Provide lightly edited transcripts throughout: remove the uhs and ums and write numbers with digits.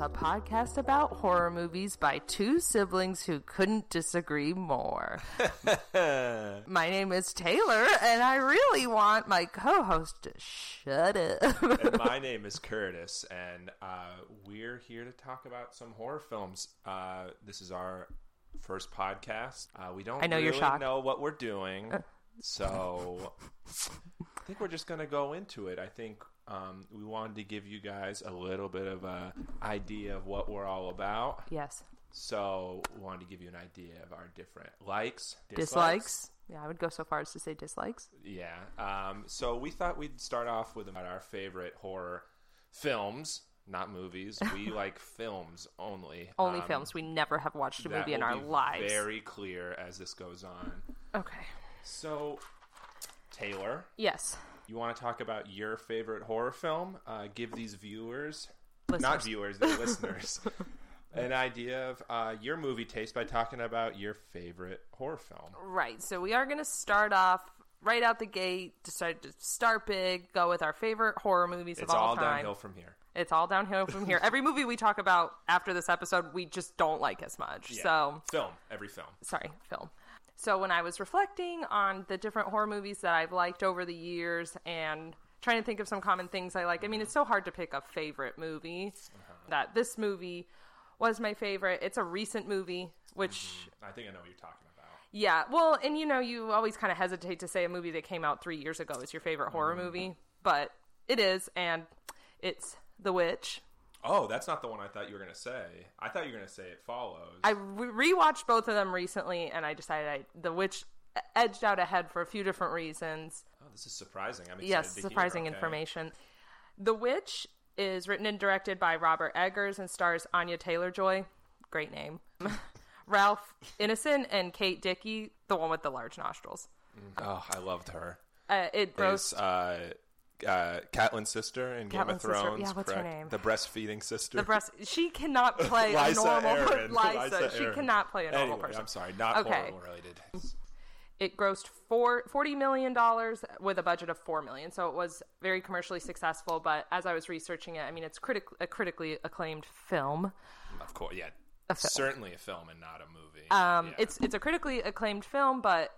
A podcast about horror movies by two siblings who couldn't disagree more. My name is Taylor, and I really want my co-host to shut up. And my name is Curtis, and we're here to talk about some horror films. This is our first podcast. We don't really know what we're doing, so I think we're just going to go into it. I think we wanted to give you guys a little bit of an idea of what we're all about. Yes. So we wanted to give you an idea of our different likes, dislikes. Yeah, I would go so far as to say dislikes. Yeah. So we thought we'd start off with our favorite horror films, not movies. We like films only. Only films. We never have watched a movie in our lives. Very clear as this goes on. Okay. So, Taylor. Yes. You want to talk about your favorite horror film? Give these listeners, an idea of your movie taste by talking about your favorite horror film. Right. So we are going to start off right out the gate, decide to start big, go with our favorite horror movies of all time. It's all downhill from here. It's all downhill from here. Every movie we talk about after this episode, we just don't like as much. Yeah. So Every film. So when I was reflecting on the different horror movies that I've liked over the years and trying to think of some common things I like, I mean, it's so hard to pick a favorite movie, that this movie was my favorite. It's a recent movie, which... Mm-hmm. I think I know what you're talking about. Yeah. Well, and you know, you always kind of hesitate to say a movie that came out 3 years ago is your favorite horror movie, but it is, and it's The Witch. Oh, that's not the one I thought you were going to say. I thought you were going to say It Follows. I rewatched both of them recently, and I decided The Witch edged out ahead for a few different reasons. Oh, this is surprising. I'm excited to hear. Yes, surprising information. The Witch is written and directed by Robert Eggers and stars Anya Taylor-Joy. Great name. Ralph Ineson and Kate Dickie, the one with the large nostrils. Oh, I loved her. Caitlin's sister in Game of Thrones. Yeah, what's her name? The breastfeeding sister. She cannot play a normal person. She cannot play a normal person. I'm sorry, not horrible related. It grossed $40 million with a budget of $4 million. So it was very commercially successful. But as I was researching it, I mean, it's a critically acclaimed film. Of course, yeah. Certainly a film and not a movie. It's a critically acclaimed film, but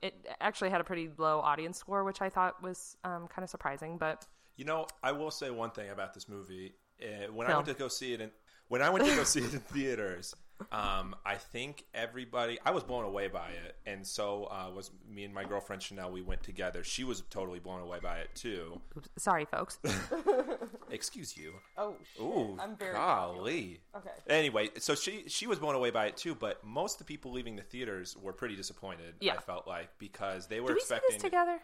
it actually had a pretty low audience score, which I thought was kind of surprising. But you know, I will say one thing about this movie: when I went to go see it in theaters, I think I was blown away by it, and so was me and my girlfriend Chanel. We went together. She was totally blown away by it too. Oops, sorry, folks. Excuse you. Oh, shit. Ooh, I'm very golly. Okay. Anyway, so she was blown away by it too, but most of the people leaving the theaters were pretty disappointed. Yeah. I felt like because they were expecting. Did we see this together?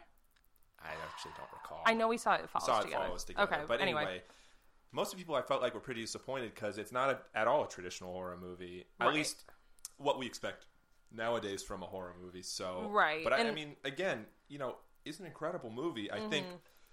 I actually don't recall. I know we saw It Follows together. Okay, but anyway. Most of the people I felt like were pretty disappointed because it's not at all a traditional horror movie. Right. At least what we expect nowadays from a horror movie. So, right. But I mean, again, you know, it's an incredible movie. I think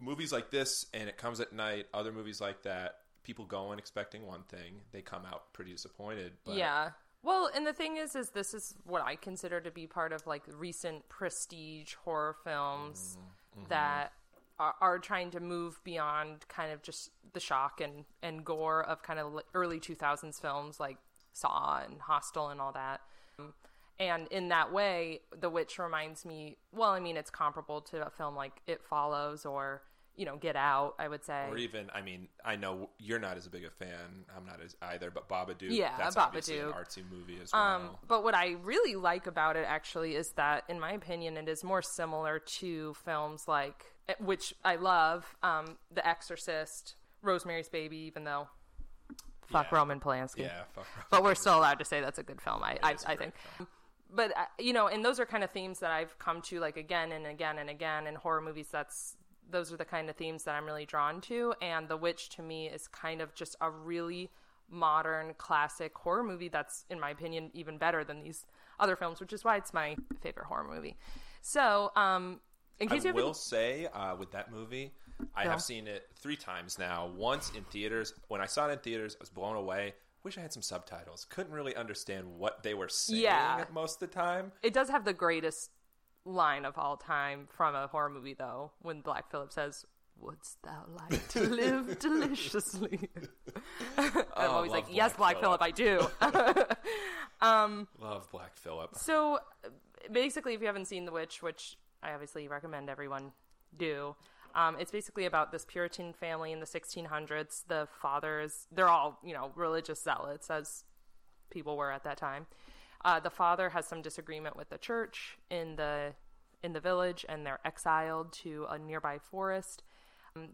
movies like this and It Comes at Night, other movies like that, people go in expecting one thing. They come out pretty disappointed. But... Yeah. Well, and the thing is this is what I consider to be part of like recent prestige horror films that... are trying to move beyond kind of just the shock and gore of kind of early 2000s films like Saw and Hostel and all that. And in that way, The Witch reminds me, well, I mean, it's comparable to a film like It Follows or, you know, Get Out, I would say. Or even, I mean, I know you're not as big a fan, I'm not as either, but Babadook. Yeah, that's obviously an artsy movie as well. But what I really like about it actually is that, in my opinion, it is more similar to films like, which I love, The Exorcist, Rosemary's Baby, even though Roman Polanski. Yeah, fuck Roman Polanski. But we're still allowed to say that's a good film, I think. Film. But, you know, and those are kind of themes that I've come to, like, again and again and again in horror movies. Those are the kind of themes that I'm really drawn to. And The Witch, to me, is kind of just a really modern, classic horror movie that's, in my opinion, even better than these other films, which is why it's my favorite horror movie. So, I will say with that movie, I have seen it 3 times now. Once in theaters. When I saw it in theaters, I was blown away. Wish I had some subtitles. Couldn't really understand what they were saying most of the time. It does have the greatest line of all time from a horror movie, though, when Black Phillip says, "Wouldst thou like to live deliciously?" I'm always like, yes, Black Phillip, I do. Love Black Phillip. So basically, if you haven't seen The Witch, which I obviously recommend everyone do, it's basically about this Puritan family in the 1600s. The fathers, they're all, you know, religious zealots, as people were at that time. The father has some disagreement with the church in the village, and they're exiled to a nearby forest.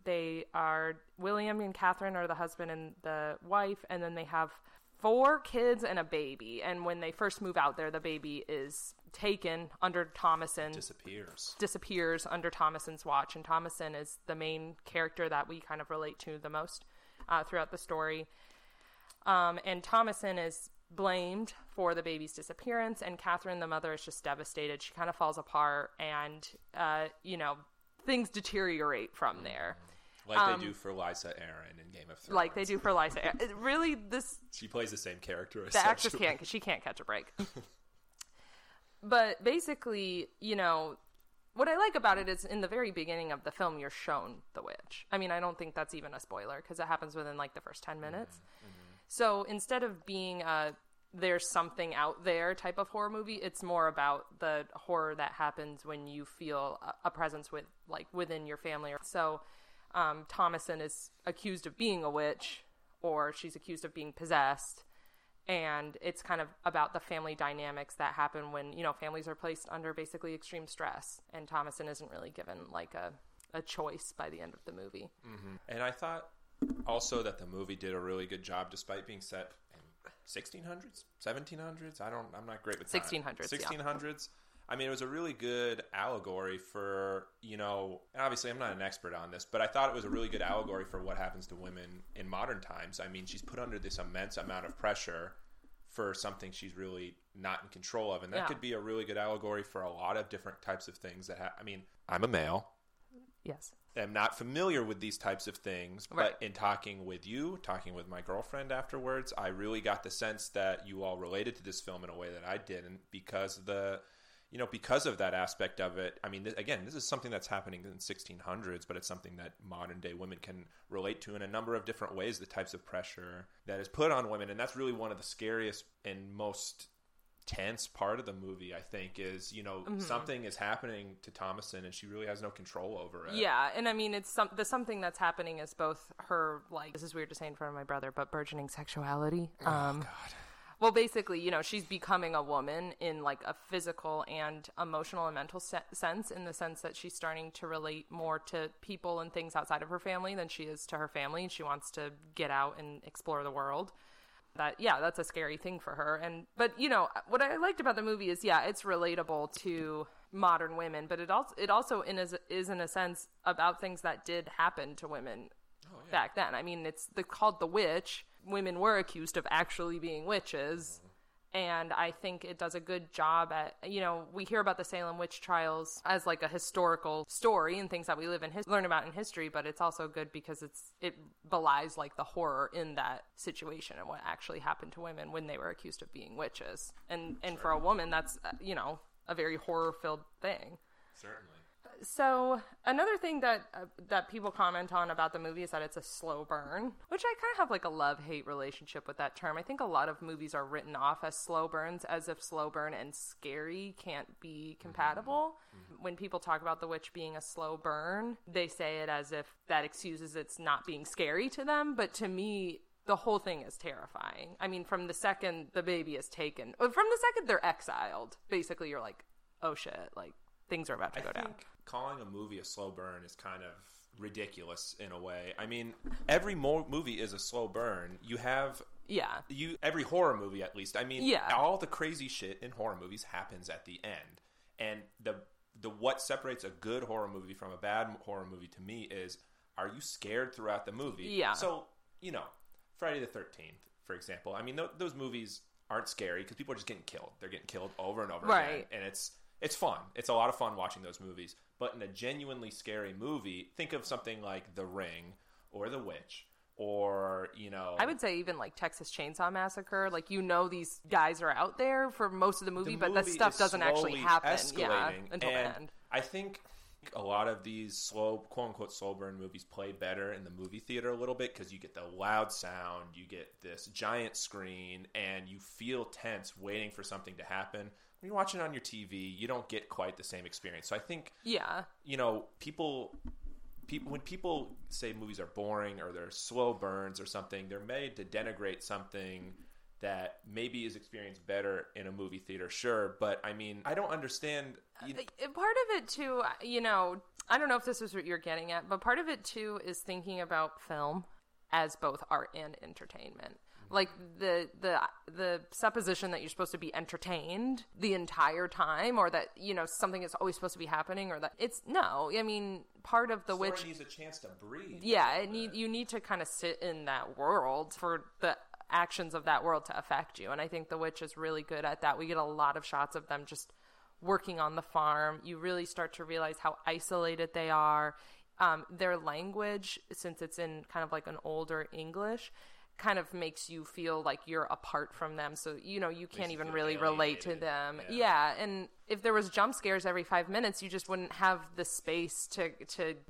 They are, William and Catherine are the husband and the wife, and then they have 4 kids and a baby. And when they first move out there, the baby is taken under Thomason. Disappears under Thomason's watch. And Thomason is the main character that we kind of relate to the most throughout the story. And Thomason is blamed for the baby's disappearance, and Catherine, the mother, is just devastated. She kind of falls apart, and, you know, things deteriorate from there. Like they do for Lysa Arryn in Game of Thrones. Like they do for Lysa Arryn. Really, this... She plays the same character, essentially. The actress can't, because she can't catch a break. But basically, you know, what I like about it is in the very beginning of the film, you're shown the witch. I mean, I don't think that's even a spoiler, because it happens within, like, the first 10 minutes. Mm-hmm. So instead of being a there's something out there type of horror movie, it's more about the horror that happens when you feel a presence with, like, within your family. So Thomason is accused of being a witch, or she's accused of being possessed. And it's kind of about the family dynamics that happen when, you know, families are placed under basically extreme stress. And Thomason isn't really given, like, a choice by the end of the movie. Mm-hmm. And I thought... also that the movie did a really good job despite being set in 1600s, 1700s. I'm not great with time. 1600s. I mean, it was a really good allegory for, you know, and obviously I'm not an expert on this, but I thought it was a really good allegory for what happens to women in modern times. I mean, she's put under this immense amount of pressure for something she's really not in control of. And that could be a really good allegory for a lot of different types of things that I mean, I'm a male. Yes. I'm not familiar with these types of things, but in talking with you, talking with my girlfriend afterwards, I really got the sense that you all related to this film in a way that I didn't, because of that aspect of it. I mean, again, this is something that's happening in 1600s, but it's something that modern day women can relate to in a number of different ways, the types of pressure that is put on women. And that's really one of the scariest and most tense part of the movie, I think, is, you know, something is happening to Thomason and she really has no control over it. Yeah, and I mean, it's the something that's happening is both her, like, this is weird to say in front of my brother, but burgeoning sexuality. God. Well, basically, you know, she's becoming a woman in, like, a physical and emotional and mental sense, in the sense that she's starting to relate more to people and things outside of her family than she is to her family, and she wants to get out and explore the world. That's a scary thing for her. But you know what I liked about the movie is it's relatable to modern women, but it also is in a sense about things that did happen to women back then. I mean, it's called The Witch. Women were accused of actually being witches, and I think it does a good job at, you know, we hear about the Salem witch trials as, like, a historical story and things that we learn about in history, but it's also good because it belies, like, the horror in that situation and what actually happened to women when they were accused of being witches. And for a woman, that's, you know, a very horror-filled thing. Certainly. So another thing that people comment on about the movie is that it's a slow burn, which I kind of have, like, a love-hate relationship with that term. I think a lot of movies are written off as slow burns, as if slow burn and scary can't be compatible. Mm-hmm. When people talk about The Witch being a slow burn, they say it as if that excuses it's not being scary to them. But to me, the whole thing is terrifying. I mean, from the second the baby is taken, from the second they're exiled, basically you're like, oh shit, like, things are about to go down. Calling a movie a slow burn is kind of ridiculous in a way. I mean, every movie is a slow burn. You have... yeah. Every horror movie, at least. I mean, all the crazy shit in horror movies happens at the end. And the what separates a good horror movie from a bad horror movie to me is, are you scared throughout the movie? Yeah. So, you know, Friday the 13th, for example. I mean, those movies aren't scary because people are just getting killed. They're getting killed over and over again. And it's... It's fun. It's a lot of fun watching those movies. But in a genuinely scary movie, think of something like The Ring or The Witch or, you know... I would say even like Texas Chainsaw Massacre. Like, you know these guys are out there for most of the movie, but that stuff doesn't actually happen until the end. I think a lot of these slow, quote-unquote slow burn movies play better in the movie theater a little bit because you get the loud sound, you get this giant screen, and you feel tense waiting for something to happen. When you're watching it on your TV, you don't get quite the same experience. So I think, you know, people when people say movies are boring or they're slow burns or something, they're made to denigrate something that maybe is experienced better in a movie theater, sure. But, I mean, I don't understand. Part of it, too, you know, I don't know if this is what you're getting at, but part of it, too, is thinking about film as both art and entertainment. Like, the supposition that you're supposed to be entertained the entire time, or that, you know, something is always supposed to be happening, or that it's, no, I mean, part of the witch needs a chance to breathe. Yeah, you need to kind of sit in that world for the actions of that world to affect you. And I think The Witch is really good at that. We get a lot of shots of them just working on the farm. You really start to realize how isolated they are. Their language, since it's in kind of like an older English, kind of makes you feel like you're apart from them. So, you know, you can't even really relate to them. Yeah. And if there was jump scares every 5 minutes, you just wouldn't have the space to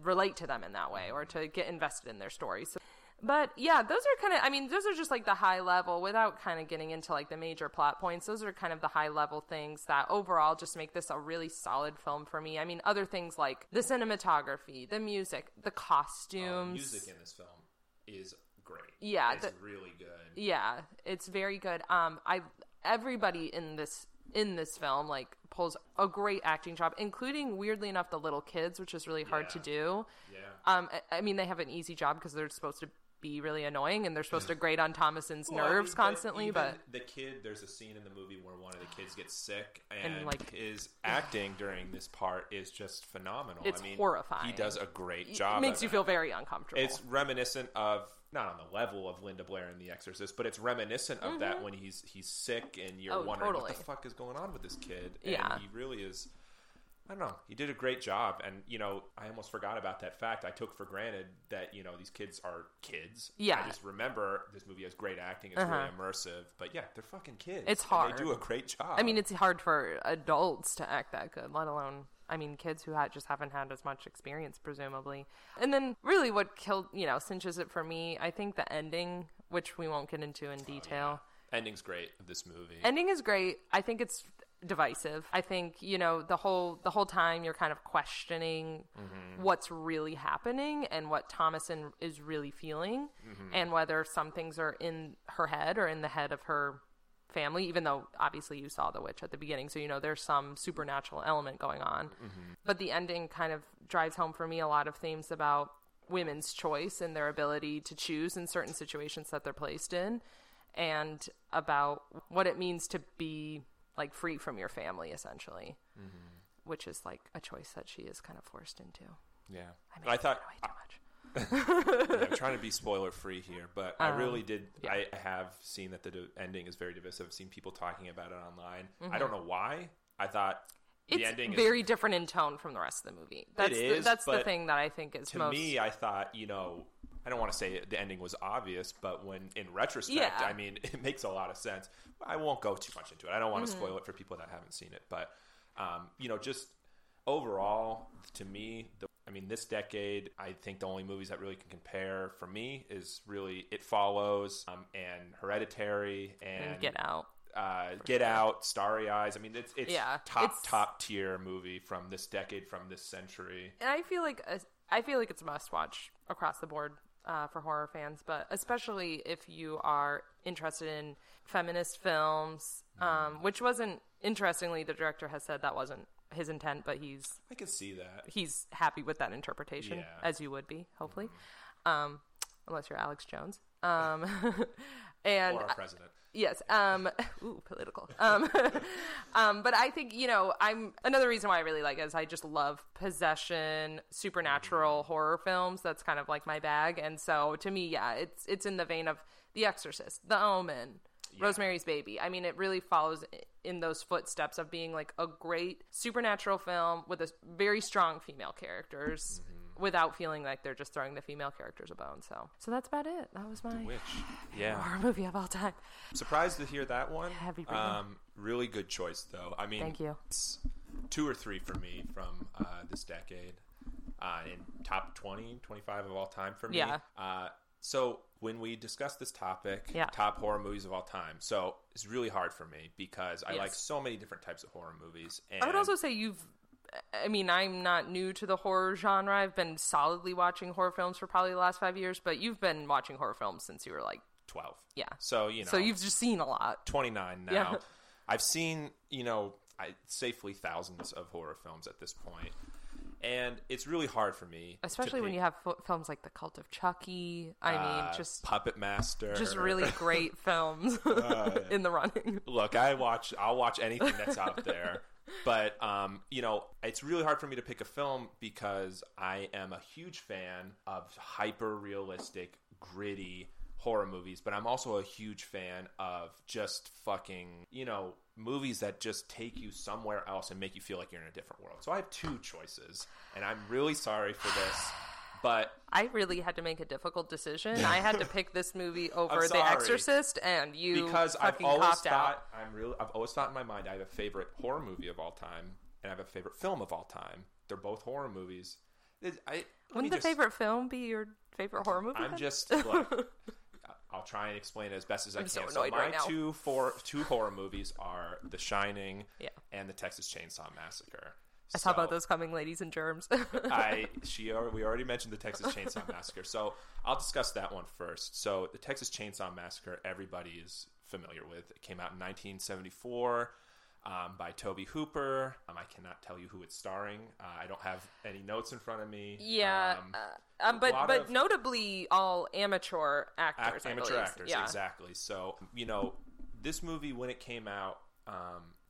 relate to them in that way or to get invested in their story. So, but yeah, those are kind of, I mean, those are just like the high level without kind of getting into like the major plot points. Those are kind of the high level things that overall just make this a really solid film for me. I mean, other things like the cinematography, the music, the costumes. The music in this film is great. Yeah. It's really good. Yeah. It's very good. Everybody in this film like pulls a great acting job, including weirdly enough the little kids, which is really hard to do. Yeah. I mean, they have an easy job because they're supposed to be really annoying and they're supposed to grate on Thomason's nerves constantly. But the kid, there's a scene in the movie where one of the kids gets sick, and like his acting during this part is just phenomenal. It's horrifying. He does a great job. It makes you feel very uncomfortable. It's reminiscent of, not on the level of Linda Blair in The Exorcist, but it's reminiscent of that when he's sick and you're wondering what the fuck is going on with this kid. And he really is. I don't know. He did a great job. And, you know, I almost forgot about that fact. I took for granted that, you know, these kids are kids. Yeah. I just remember this movie has great acting. It's really immersive. But, yeah, they're fucking kids. It's hard. And they do a great job. I mean, it's hard for adults to act that good, let alone, I mean, kids who just haven't had as much experience, presumably. And then really what killed, you know, cinches it for me, I think the ending, which we won't get into in detail. Yeah. Ending's great of this movie. Ending is great. I think it's divisive. I think, you know, the whole time you're kind of questioning what's really happening and what Thomason is really feeling and whether some things are in her head or in the head of her family, even though obviously you saw The Witch at the beginning, so you know there's some supernatural element going on. But the ending kind of drives home for me a lot of themes about women's choice and their ability to choose in certain situations that they're placed in, and about what it means to be like free from your family, essentially, which is like a choice that she is kind of forced into. Yeah. I thought way too much. I'm trying to be spoiler free here, but I really did. Yeah. I have seen that the ending is very divisive. I've seen people talking about it online. I don't know why. I thought the ending is very different in tone from the rest of the movie. That's the thing that I think is to most... me. I thought, you know, I don't want to say the ending was obvious, but when in retrospect, I mean, it makes a lot of sense. I won't go too much into it. I don't want to spoil it for people that haven't seen it, but you know, just overall, to me, this decade, I think the only movies that really can compare for me is really It Follows and Hereditary and Get Out. Starry Eyes. I mean, it's top tier movie from this decade, from this century. And I feel like it's a must watch across the board for horror fans, but especially if you are interested in feminist films, which wasn't, interestingly, the director has said that wasn't his intent, but I can see that he's happy with that interpretation, as you would be, hopefully, unless you're Alex Jones, and or our president. Yes. Political. But I think, you know, another reason why I really like it is I just love possession, supernatural horror films. That's kind of like my bag. And so to me, yeah, it's in the vein of The Exorcist, The Omen, Rosemary's Baby. I mean, it really follows in those footsteps of being like a great supernatural film with a very strong female characters without feeling like they're just throwing the female characters a bone. So that's about it. That was my horror movie of all time. I'm surprised to hear that one. Heavy breathing. Really good choice, though. I mean, thank you. It's 2 or 3 for me from this decade. In top 20, 25 of all time for me. Yeah. So when we discussed this topic, top horror movies of all time, so it's really hard for me because I like so many different types of horror movies. And I would also say I'm not new to the horror genre. I've been solidly watching horror films for probably the last 5 years, but you've been watching horror films since you were like 12. Yeah. So, so you've just seen a lot. 29 now. Yeah. I've seen, safely thousands of horror films at this point. And it's really hard for me. Especially when you have films like The Cult of Chucky. I mean, just... Puppet Master. Just really great films in the running. Look, I'll watch anything that's out there. But, it's really hard for me to pick a film because I am a huge fan of hyper-realistic, gritty horror movies. But I'm also a huge fan of just fucking, movies that just take you somewhere else and make you feel like you're in a different world. So I have 2 choices, and I'm really sorry for this, but... I really had to make a difficult decision. I had to pick this movie over The Exorcist, and you because fucking copped out. Because I've always thought in my mind I have a favorite horror movie of all time, and I have a favorite film of all time. They're both horror movies. Wouldn't the favorite film be your favorite horror movie? I'm just... Look, I'll try and explain it as best as I can. So my two horror movies are The Shining and The Texas Chainsaw Massacre. I saw about those coming, ladies and germs. We already mentioned The Texas Chainsaw Massacre, so I'll discuss that one first. So The Texas Chainsaw Massacre, everybody is familiar with. It came out in 1974 by Toby Hooper. I cannot tell you who it's starring. I don't have any notes in front of me. Yeah, but notably all amateur actors. Exactly. So, this movie, when it came out,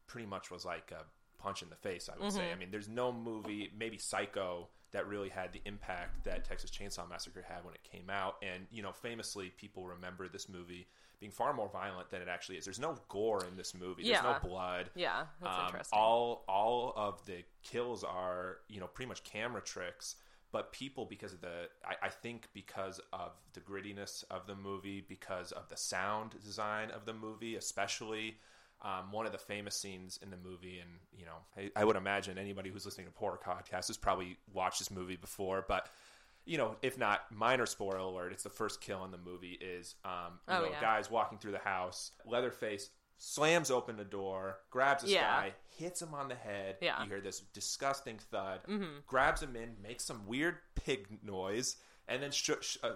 pretty much was like a punch in the face, I would say. I mean, there's no movie, maybe Psycho, that really had the impact that Texas Chainsaw Massacre had when it came out. And, famously, people remember this movie being far more violent than it actually is. There's no gore in this movie. There's no blood. Yeah, that's interesting. All of the kills are, pretty much camera tricks. But people, because of the grittiness of the movie, because of the sound design of the movie, especially... one of the famous scenes in the movie, and I would imagine anybody who's listening to horror podcasts has probably watched this movie before, but if not, minor spoiler alert, it's the first kill in the movie is guys walking through the house, Leatherface slams open the door, grabs this guy, hits him on the head, you hear this disgusting thud, grabs him in, makes some weird pig noise, and then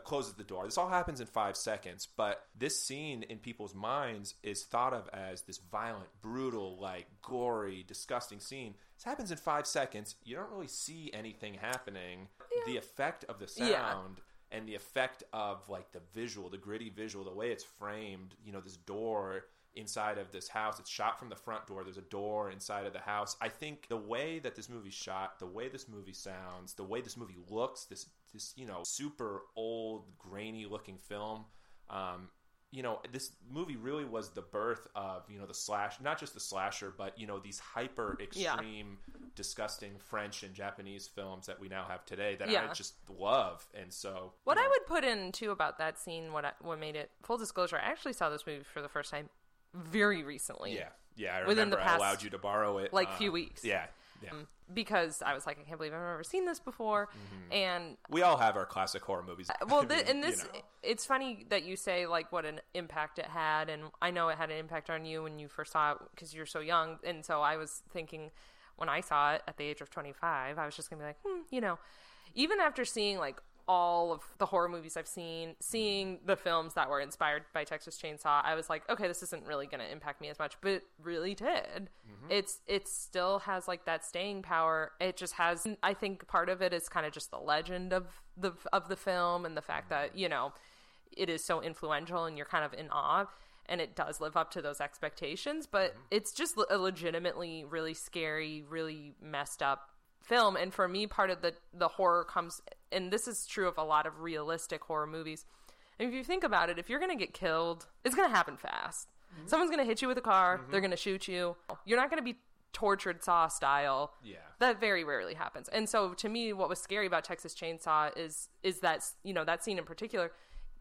closes the door. This all happens in 5 seconds, but this scene in people's minds is thought of as this violent, brutal, gory, disgusting scene. This happens in 5 seconds. You don't really see anything happening. Yeah. The effect of the sound... Yeah. And the effect of the visual, the gritty visual, the way it's framed, this door inside of this house, it's shot from the front door. There's a door inside of the house. I think the way that this movie's shot, the way this movie sounds, the way this movie looks, this super old, grainy looking film, this movie really was the birth of, not just the slasher, but, these hyper extreme, disgusting French and Japanese films that we now have today that I just love. And so... What I would put in, too, about that scene, what made it... Full disclosure, I actually saw this movie for the first time very recently. Yeah. Yeah, I remember within the past, I allowed you to borrow it. Few weeks. Yeah. Yeah. Because I was like, I can't believe I've never seen this before. Mm-hmm. And we all have our classic horror movies. Well, it's funny that you say what an impact it had. And I know it had an impact on you when you first saw it because you're so young. And so I was thinking when I saw it at the age of 25, I was just going to be even after seeing all of the horror movies I've seen, seeing the films that were inspired by Texas Chainsaw, I was like, okay, this isn't really going to impact me as much, but it really did. Mm-hmm. It still has that staying power. It just has, I think part of it is kind of just the legend of the film and the fact that, it is so influential and you're kind of in awe. And it does live up to those expectations, but it's just a legitimately really scary, really messed up film. And for me, part of the horror comes, and this is true of a lot of realistic horror movies, and if you think about it, if you're gonna get killed, it's gonna happen fast. Mm-hmm. Someone's going to hit you with a car. Mm-hmm. They're going to shoot you. You're not going to be tortured Saw style. Yeah. That very rarely happens. And so to me, what was scary about Texas Chainsaw is that, you know, that scene in particular,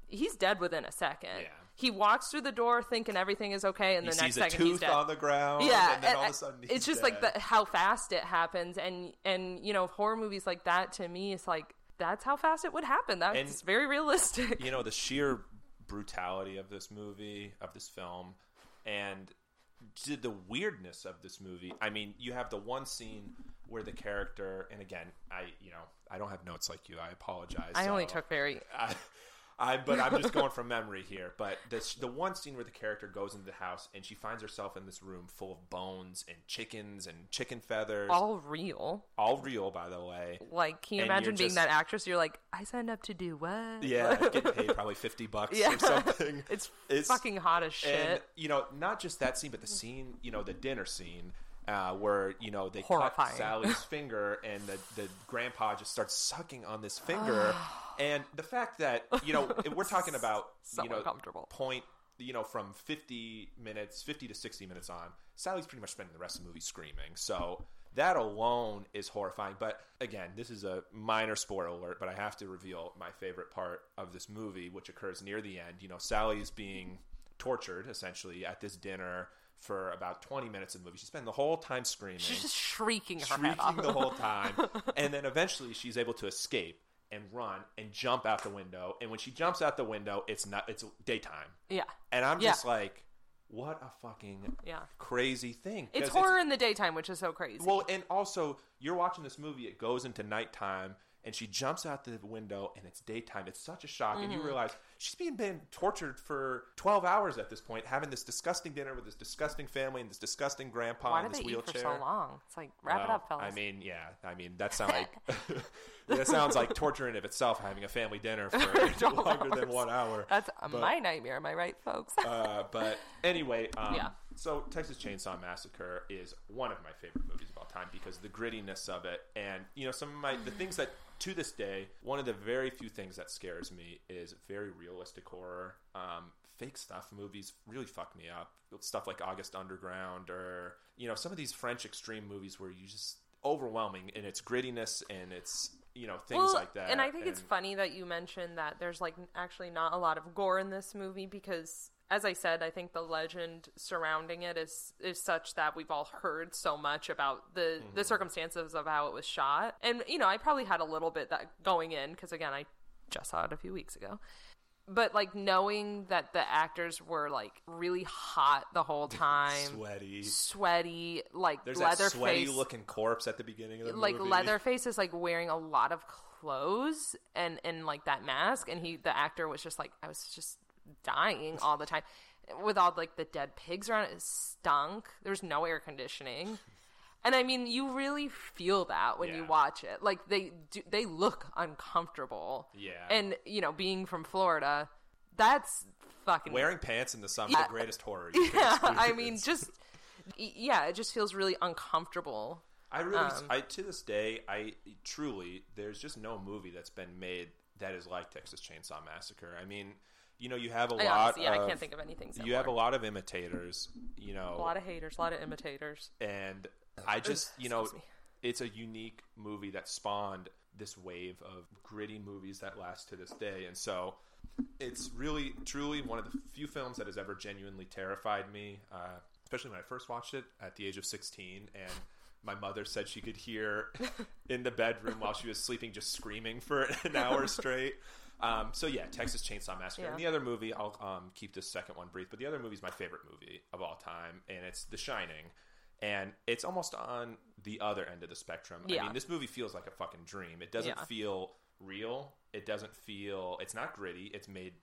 he's dead within a second. Yeah. He walks through the door thinking everything is okay, and the next second he's dead. He sees a tooth on the ground, yeah, and then all of a sudden he's dead. It's just like how fast it happens, and you know, horror movies like that, to me, it's like, that's how fast it would happen. That's very realistic. You know, the sheer brutality of this movie, of this film, and the weirdness of this movie. I mean, you have the one scene where the character, and again, I don't have notes like you. I apologize. But I'm just going from memory here. But the one scene where the character goes into the house and she finds herself in this room full of bones and chickens and chicken feathers. All real, by the way. Like, can you imagine being that actress? You're like, I signed up to do what? Yeah, get paid probably $50 or something. It's fucking hot as shit. And, you know, not just that scene, but the scene, you know, the dinner scene. Where, you know, they cut Sally's finger and the grandpa just starts sucking on this finger. And the fact that, you know, we're talking about, so, you know, point, you know, from 50 to 60 minutes on, Sally's pretty much spending the rest of the movie screaming. So that alone is horrifying. But again, this is a minor spoiler alert, but I have to reveal my favorite part of this movie, which occurs near the end. You know, Sally's being tortured, essentially, at this dinner for about 20 minutes of the movie. She spent the whole time screaming. She's just shrieking her head off the whole time. And then eventually she's able to escape and run and jump out the window. And when she jumps out the window, it's daytime. Yeah. And I'm just like, what a fucking crazy thing. It's horror in the daytime, which is so crazy. Well, and also you're watching this movie, it goes into nighttime, and she jumps out the window, and it's daytime. It's such a shock. Mm-hmm. And you realize she's been tortured for 12 hours at this point, having this disgusting dinner with this disgusting family and this disgusting grandpa in this wheelchair. Why did they eat for so long? It's like, wrap it up, fellas. I mean, yeah. I mean, that sounds like torture in of itself, having a family dinner for longer than 1 hour. That's my nightmare. Am I right, folks? But anyway, so Texas Chainsaw Massacre is one of my favorite movies of all time because of the grittiness of it. And, you know, the things that, to this day, one of the very few things that scares me is very realistic horror. Fake stuff movies really fuck me up. Stuff like August Underground, or, you know, some of these French extreme movies where you just overwhelming in its grittiness and its, you know, things like that. And I think it's funny that you mentioned that there's like actually not a lot of gore in this movie because, as I said, I think the legend surrounding it is such that we've all heard so much about the circumstances of how it was shot. And, you know, I probably had a little bit that going in because, again, I just saw it a few weeks ago. But, like, knowing that the actors were, like, really hot the whole time. Sweaty. Like, there's Leatherface. There's that sweaty-looking corpse at the beginning of the movie. Like, Leatherface is, like, wearing a lot of clothes and like, that mask. And the actor was just like, I was just dying all the time with all like the dead pigs around it. It stunk. There's no air conditioning, and I mean, you really feel that when you watch it. Like, they look uncomfortable, and, you know, being from Florida, that's fucking wearing pants in the summer, the greatest horror you can experience. I mean, just it just feels really uncomfortable. I really to this day, I truly, there's just no movie that's been made that is like Texas Chainsaw Massacre. I mean, you know, you have a lot of... I can't think of anything similar. You have a lot of imitators, you know... A lot of haters, a lot of imitators. And I just, you know, it's a unique movie that spawned this wave of gritty movies that last to this day. And so it's really, truly one of the few films that has ever genuinely terrified me, especially when I first watched it at the age of 16. And my mother said she could hear in the bedroom while she was sleeping just screaming for an hour straight. So yeah, Texas Chainsaw Massacre. Yeah. And the other movie, I'll keep this second one brief, but the other movie is my favorite movie of all time, and it's The Shining. And it's almost on the other end of the spectrum. Yeah. I mean, this movie feels like a fucking dream. It doesn't feel real. It doesn't feel... It's not gritty.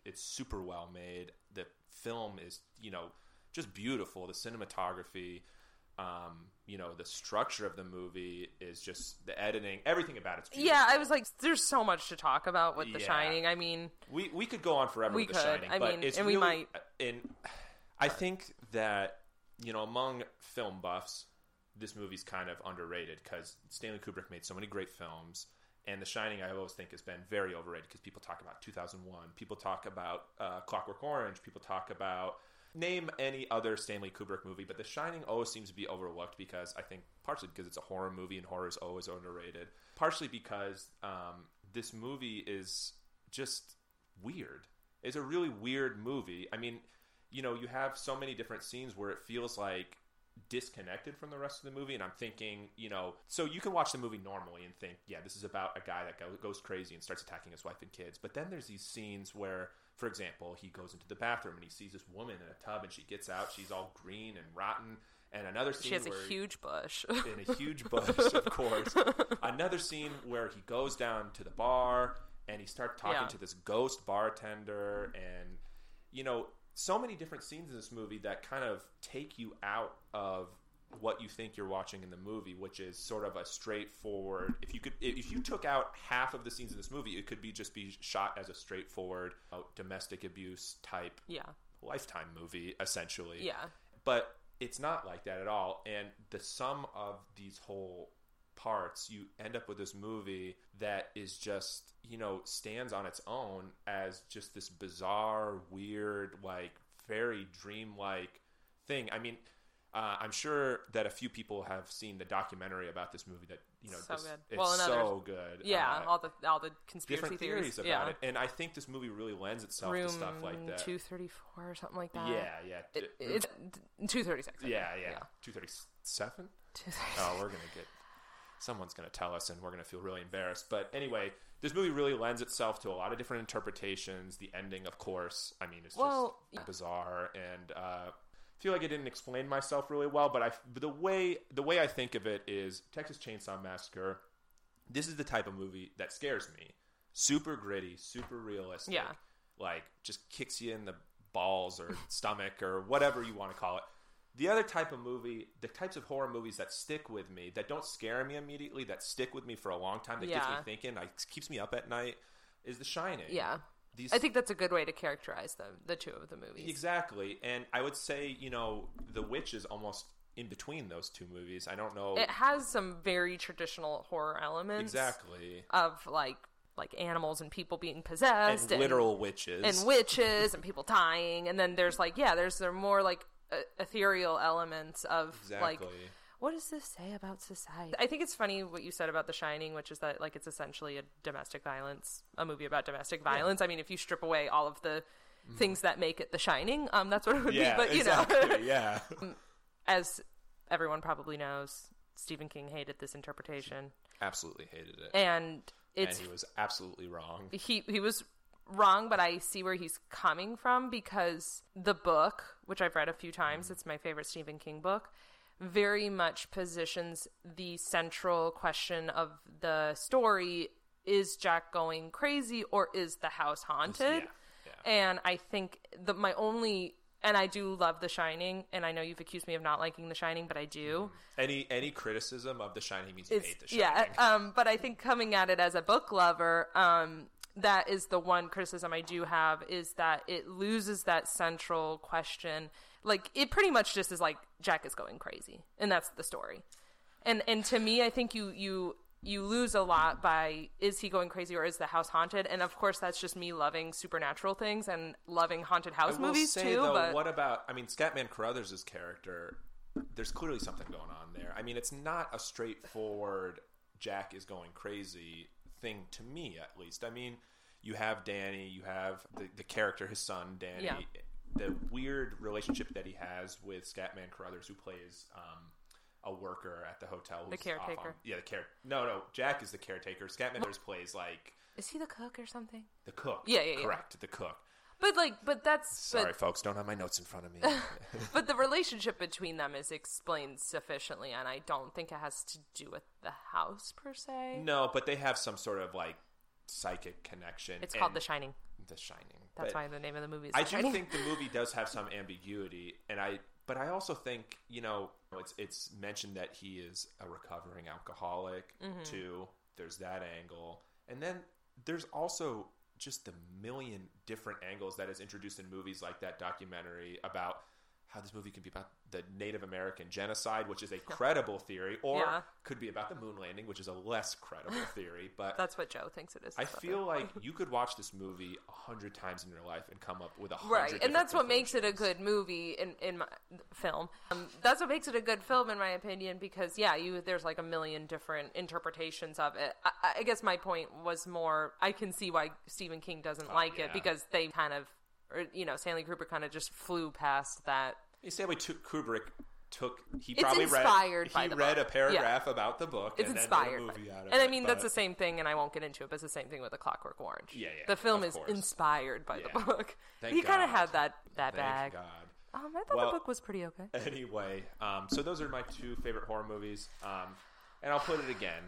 It's super well made. The film is, you know, just beautiful. The cinematography... you know, the structure of the movie is just the editing, everything about it's beautiful. Yeah, I was like, there's so much to talk about with The Shining. I mean, we could go on forever with The Shining, I but mean, it's and really, we might. And I think that, you know, among film buffs, this movie's kind of underrated because Stanley Kubrick made so many great films, and The Shining, I always think, has been very overrated because people talk about 2001, people talk about Clockwork Orange, people talk about Name any other Stanley Kubrick movie, but The Shining always seems to be overlooked because I think partially because it's a horror movie and horror is always underrated. Partially because this movie is just weird. It's a really weird movie. I mean, you know, you have so many different scenes where it feels like disconnected from the rest of the movie, and I'm thinking, you know, so you can watch the movie normally and think, yeah, this is about a guy that goes crazy and starts attacking his wife and kids. But then there's these scenes where, for example, he goes into the bathroom and he sees this woman in a tub, and she gets out, she's all green and rotten. And another scene, she has a huge bush. In a huge bush, of course. Another scene where he goes down to the bar and he starts talking to this ghost bartender, and, you know, so many different scenes in this movie that kind of take you out of what you think you're watching in the movie, which is sort of a straightforward, if you took out half of the scenes in this movie, it could be just be shot as a straightforward domestic abuse type Lifetime movie, essentially. Yeah. But it's not like that at all. And the sum of these whole parts, you end up with this movie that is just, you know, stands on its own as just this bizarre, weird, like very dreamlike thing. I mean, I'm sure that a few people have seen the documentary about this movie that, you know, it's so good. Yeah, all the conspiracy theories about it. And I think this movie really lends itself to stuff like that. 234 or something like that. Yeah, yeah. It's 236. Yeah, yeah. 237? Oh, we're going to get... Someone's going to tell us, and we're going to feel really embarrassed. But anyway, this movie really lends itself to a lot of different interpretations. The ending, of course, I mean, it's just bizarre. And I feel like I didn't explain myself really well, but the way I think of it is Texas Chainsaw Massacre. This is the type of movie that scares me. Super gritty, super realistic. Yeah. Like, just kicks you in the balls or stomach or whatever you want to call it. The other type of movie, the types of horror movies that stick with me, that don't scare me immediately, that stick with me for a long time, that gets me thinking, keeps me up at night, is The Shining. Yeah. I think that's a good way to characterize them, the two of the movies. Exactly. And I would say, you know, The Witch is almost in between those two movies. I don't know. It has some very traditional horror elements. Exactly. Of, like animals and people being possessed. And literal witches. And witches and people dying. And then there's, there's more, ethereal elements of what does this say about society? I think it's funny what you said about The Shining, which is that it's essentially a movie about domestic violence. Yeah. I mean, if you strip away all of the things that make it The Shining, that's what it would be. But you know, yeah. As everyone probably knows, Stephen King hated this interpretation. Absolutely hated it, and he was absolutely wrong. He was wrong, but I see where he's coming from, because the book, which I've read a few times, it's my favorite Stephen King book, very much positions the central question of the story, is Jack going crazy or is the house haunted? Yeah, yeah. And I think I do love The Shining, and I know you've accused me of not liking The Shining, but I do. Any criticism of The Shining means you hate The Shining. Yeah, but I think coming at it as a book lover, that is the one criticism I do have, is that it loses that central question. Like, it pretty much just is like, Jack is going crazy, and that's the story. And to me, I think you lose a lot by, is he going crazy or is the house haunted? And of course, that's just me loving supernatural things and loving haunted house movies too. I will say, though, but what about, I mean, Scatman Crothers' character, there's clearly something going on there. I mean, it's not a straightforward Jack is going crazy thing, to me at least. I mean, you have Danny, you have the character, his son Danny, the weird relationship that he has with Scatman Crothers, who plays a worker at the hotel, who's the caretaker. Jack is the caretaker. Scatman Crothers plays is he the cook or something? The cook, yeah, correct, yeah. The cook. Folks, don't have my notes in front of me. But the relationship between them is explained sufficiently, and I don't think it has to do with the house per se. No, but they have some sort of psychic connection. It's called The Shining. The Shining. That's why the name of the movie is The Shining. I do think the movie does have some ambiguity, but I also think, you know, it's mentioned that he is a recovering alcoholic too. There's that angle, and then there's also just the million different angles that is introduced in movies like that documentary about how this movie could be about the Native American genocide, which is a credible theory, or could be about the moon landing, which is a less credible theory. But that's what Joe thinks it is. I feel like you could watch this movie 100 times in your life and come up with 100 different and that's what makes it a good movie in my film. That's what makes it a good film, in my opinion, because there's like a million different interpretations of it. I guess my point was more, I can see why Stephen King doesn't like it, because they kind of, or, you know, Stanley Kubrick kind of just flew past that. Stanley Kubrick read a paragraph about the book. It's and inspired then made a movie by it. Out of and it, I mean, that's the same thing, and I won't get into it, but it's the same thing with the Clockwork Orange. The film is inspired by the book. Thank he kind of had that bag. God. I thought the book was pretty okay. Anyway, so those are my two favorite horror movies, and I'll put it again: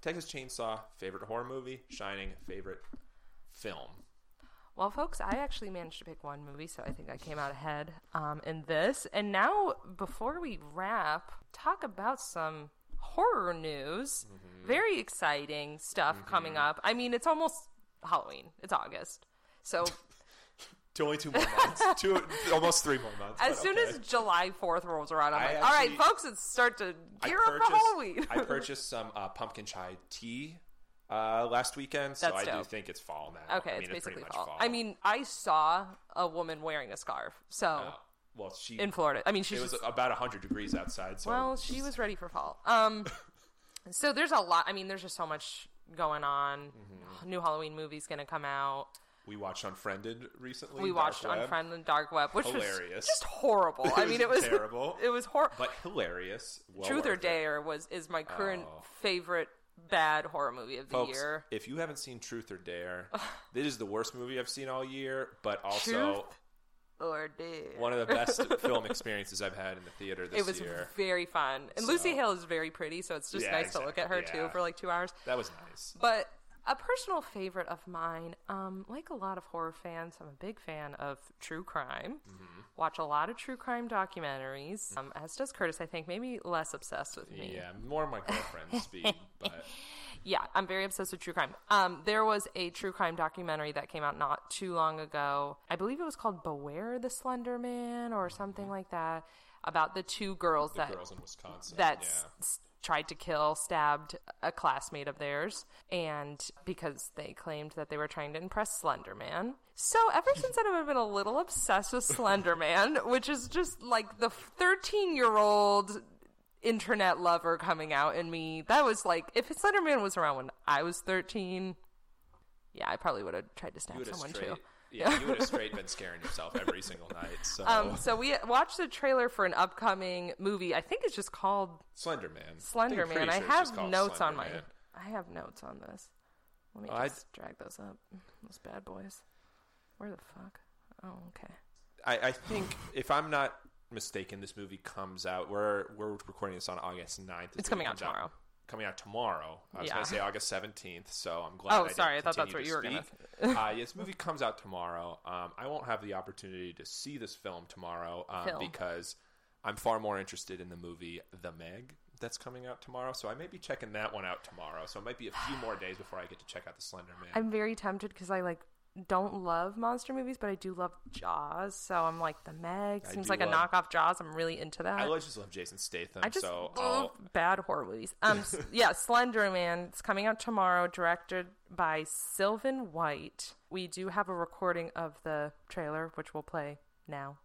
Texas Chainsaw, favorite horror movie; Shining, favorite film. Well, folks, I actually managed to pick one movie, so I think I came out ahead in this. And now, before we wrap, talk about some horror news. Mm-hmm. Very exciting stuff coming up. I mean, it's almost Halloween. It's August. So... only 2 more months. 3 more months. As soon as July 4th rolls around, I'm like, all right, folks, it's start to gear up for Halloween. I purchased some pumpkin chai tea last weekend, so I do think it's fall now. Okay, it's basically fall. I mean, I saw a woman wearing a scarf, so... well, she... In Florida. I mean, she was about 100 degrees outside, so... Well, she was ready for fall. So there's a lot... I mean, there's just so much going on. Mm-hmm. New Halloween movie's going to come out. We watched Unfriended recently. Unfriended Dark Web, which hilarious. Was just horrible. I mean, it was terrible. It was horrible, but hilarious. Well, Truth or Dare is my current favorite bad horror movie of the year. If you haven't seen Truth or Dare, this is the worst movie I've seen all year, but also Truth or Dare, one of the best film experiences I've had in the theater this year. It was very fun, and Lucy Hale is very pretty, so it's just nice to look at her too for like 2 hours. That was nice, but. A personal favorite of mine, like a lot of horror fans, I'm a big fan of true crime. Mm-hmm. Watch a lot of true crime documentaries, as does Curtis, I think. Maybe less obsessed with me. Yeah, more my girlfriend's speed. But... Yeah, I'm very obsessed with true crime. There was a true crime documentary that came out not too long ago. I believe it was called Beware the Slender Man or something like that, about the two girls girls in Wisconsin. Tried to kill, stabbed a classmate of theirs, and because they claimed that they were trying to impress Slender Man. So ever since then, I've been a little obsessed with Slender Man, which is just like the 13-year-old internet lover coming out in me. That was like, if Slender Man was around when I was 13, I probably would have tried to stab someone too. Yeah, you would have straight been scaring yourself every single night. So we watched the trailer for an upcoming movie. I think it's just called Slender Man. Slender Man. I have notes on my. I have notes on this. Let me just drag those up. Those bad boys. Where the fuck? Oh, okay. I think if I'm not mistaken, this movie comes out. We're recording this on August 9th. It's coming out tomorrow. Coming out tomorrow. I was going to say August 17th, so I'm glad. Oh, sorry, I thought that's what you were going to say. This movie comes out tomorrow. I won't have the opportunity to see this film tomorrow because I'm far more interested in the movie The Meg that's coming out tomorrow, so I may be checking that one out tomorrow. So it might be a few more days before I get to check out The Slender Man. I'm very tempted because I don't love monster movies, but I do love Jaws, so I'm like, The Meg seems like a knockoff Jaws. I'm really into that. I just love Jason Statham. I just love bad horror movies. Slender Man, it's coming out tomorrow, directed by Sylvan White. We do have a recording of the trailer, which we'll play now.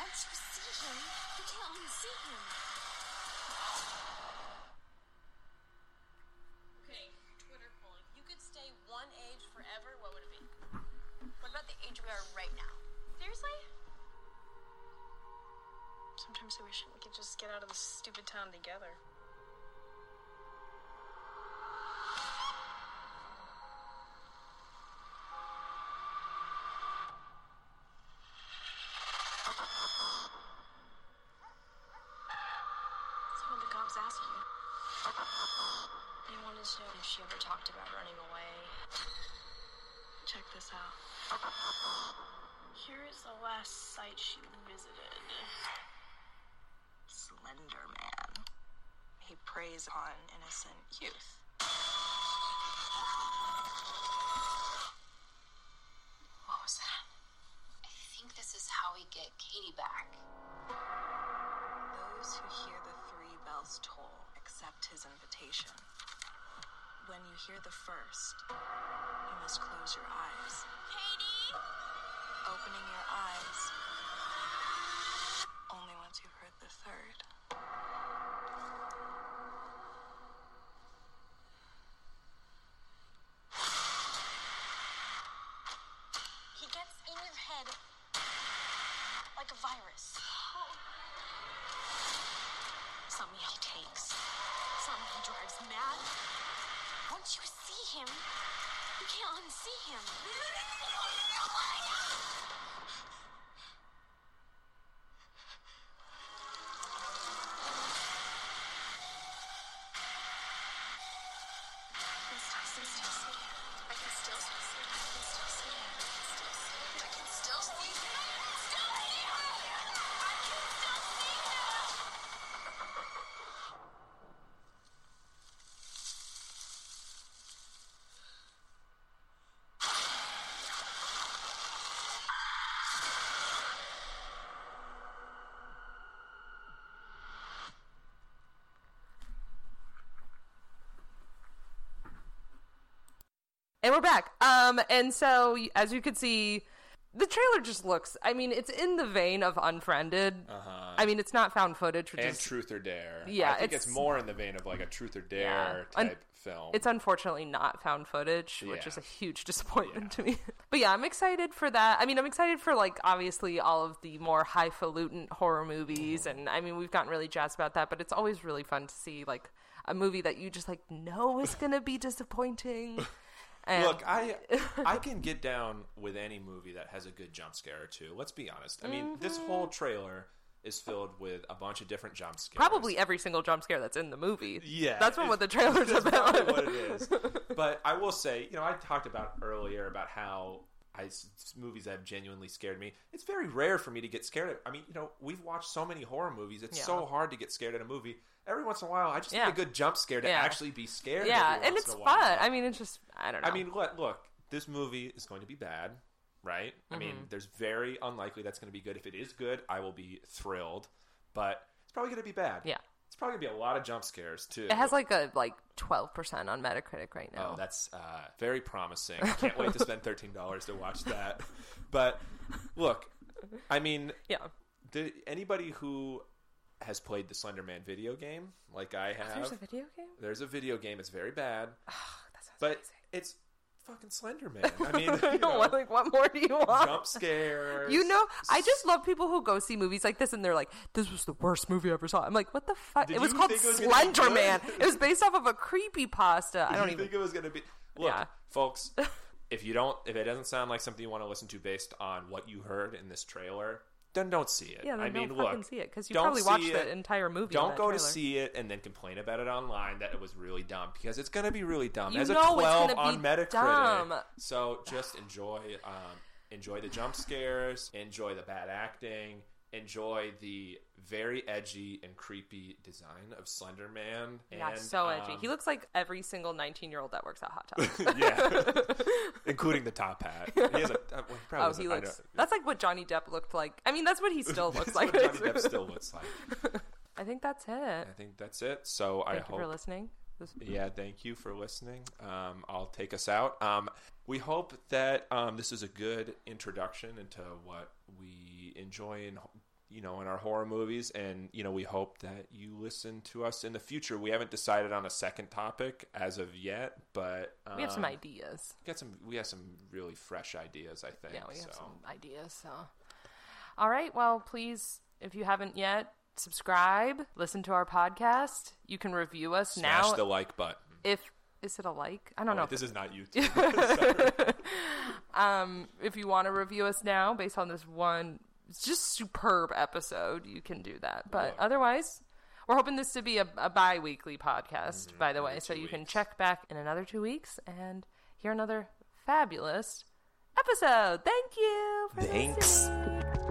Once you see him, you can't unsee him. One age forever, what would it be? What about the age we are right now? Seriously? Sometimes I wish we could just get out of this stupid town together. So when the cops ask you... I wanted to know if she ever talked about running away. Check this out. Here is the last site she visited. Slender Man. He preys on innocent youth. What was that? I think this is Katie back. Those who hear the three bells toll accept his invitation. When you hear the first, you must close your eyes. Katie! Opening your eyes only once you've heard the third. And we're back. And so, as you could see, the trailer just looks... I mean, it's in the vein of Unfriended. Uh-huh. I mean, it's not found footage. Which and is, Truth or Dare. Yeah, I think it's more in the vein of like a Truth or Dare type film. It's unfortunately not found footage, which is a huge disappointment to me. But yeah, I'm excited for that. I mean, I'm excited for like, obviously, all of the more highfalutin horror movies. Mm. And I mean, we've gotten really jazzed about that. But it's always really fun to see like a movie that you just like know is going to be disappointing. And look, I can get down with any movie that has a good jump scare or two. Let's be honest. I mean, this whole trailer is filled with a bunch of different jump scares. Probably every single jump scare that's in the movie. Yeah. That's what the trailer's about. That's what it is. But I will say, you know, I talked about earlier about how movies that have genuinely scared me. It's very rare for me to get scared. I mean, you know, we've watched so many horror movies. It's so hard to get scared at a movie. Every once in a while, I just need a good jump scare to actually be scared. Yeah, and it's fun. I mean, it's just, I don't know. I mean, look, this movie is going to be bad, right? Mm-hmm. I mean, there's very unlikely that's going to be good. If it is good, I will be thrilled. But it's probably going to be bad. Yeah. It's probably going to be a lot of jump scares, too. It has like a 12% on Metacritic right now. Oh, that's very promising. I can't wait to spend $13 to watch that. But look, I mean, anybody who has played the Slender Man video game, like I have. There's a video game? There's a video game. It's very bad. Oh, that sounds amazing. But it's fucking Slender Man. I mean, you know, like, what more do you want? Jump scares. You know, I just love people who go see movies like this and they're like, this was the worst movie I ever saw. I'm like, what the fuck? It was called Slender Man. It was based off of a creepypasta. I don't think it was going to be. Look, folks, if it doesn't sound like something you want to listen to based on what you heard in this trailer, then don't see it. Yeah, I mean, look, don't see it because you probably watched the entire movie. Don't go to see it and then complain about it online that it was really dumb because it's going to be really dumb. There's a 12 on Metacritic, so just enjoy the jump scares, enjoy the bad acting, enjoy the very edgy and creepy design of Slender Man. Yeah, so edgy. He looks like every single 19-year-old that works at Hot Topic. Yeah. Including the top hat. He has that's like what Johnny Depp looked like. I mean, that's what he still looks like. That's what Johnny Depp still looks like. I think that's it. So thank you for listening. Yeah, thank you for listening. I'll take us out. We hope that this is a good introduction into what we enjoy in our horror movies. And, you know, we hope that you listen to us in the future. We haven't decided on a second topic as of yet, but... we have some ideas. We have some really fresh ideas, I think. Yeah, we have some ideas, so... All right, well, please, if you haven't yet... subscribe, listen to our podcast. You can review us now. Smash the like button. Is it a like? I don't know. This is not YouTube. If you want to review us now based on this one just superb episode, you can do that. But otherwise, we're hoping this to be a bi-weekly podcast, by the way. So you can check back in another 2 weeks and hear another fabulous episode. Thank you for listening.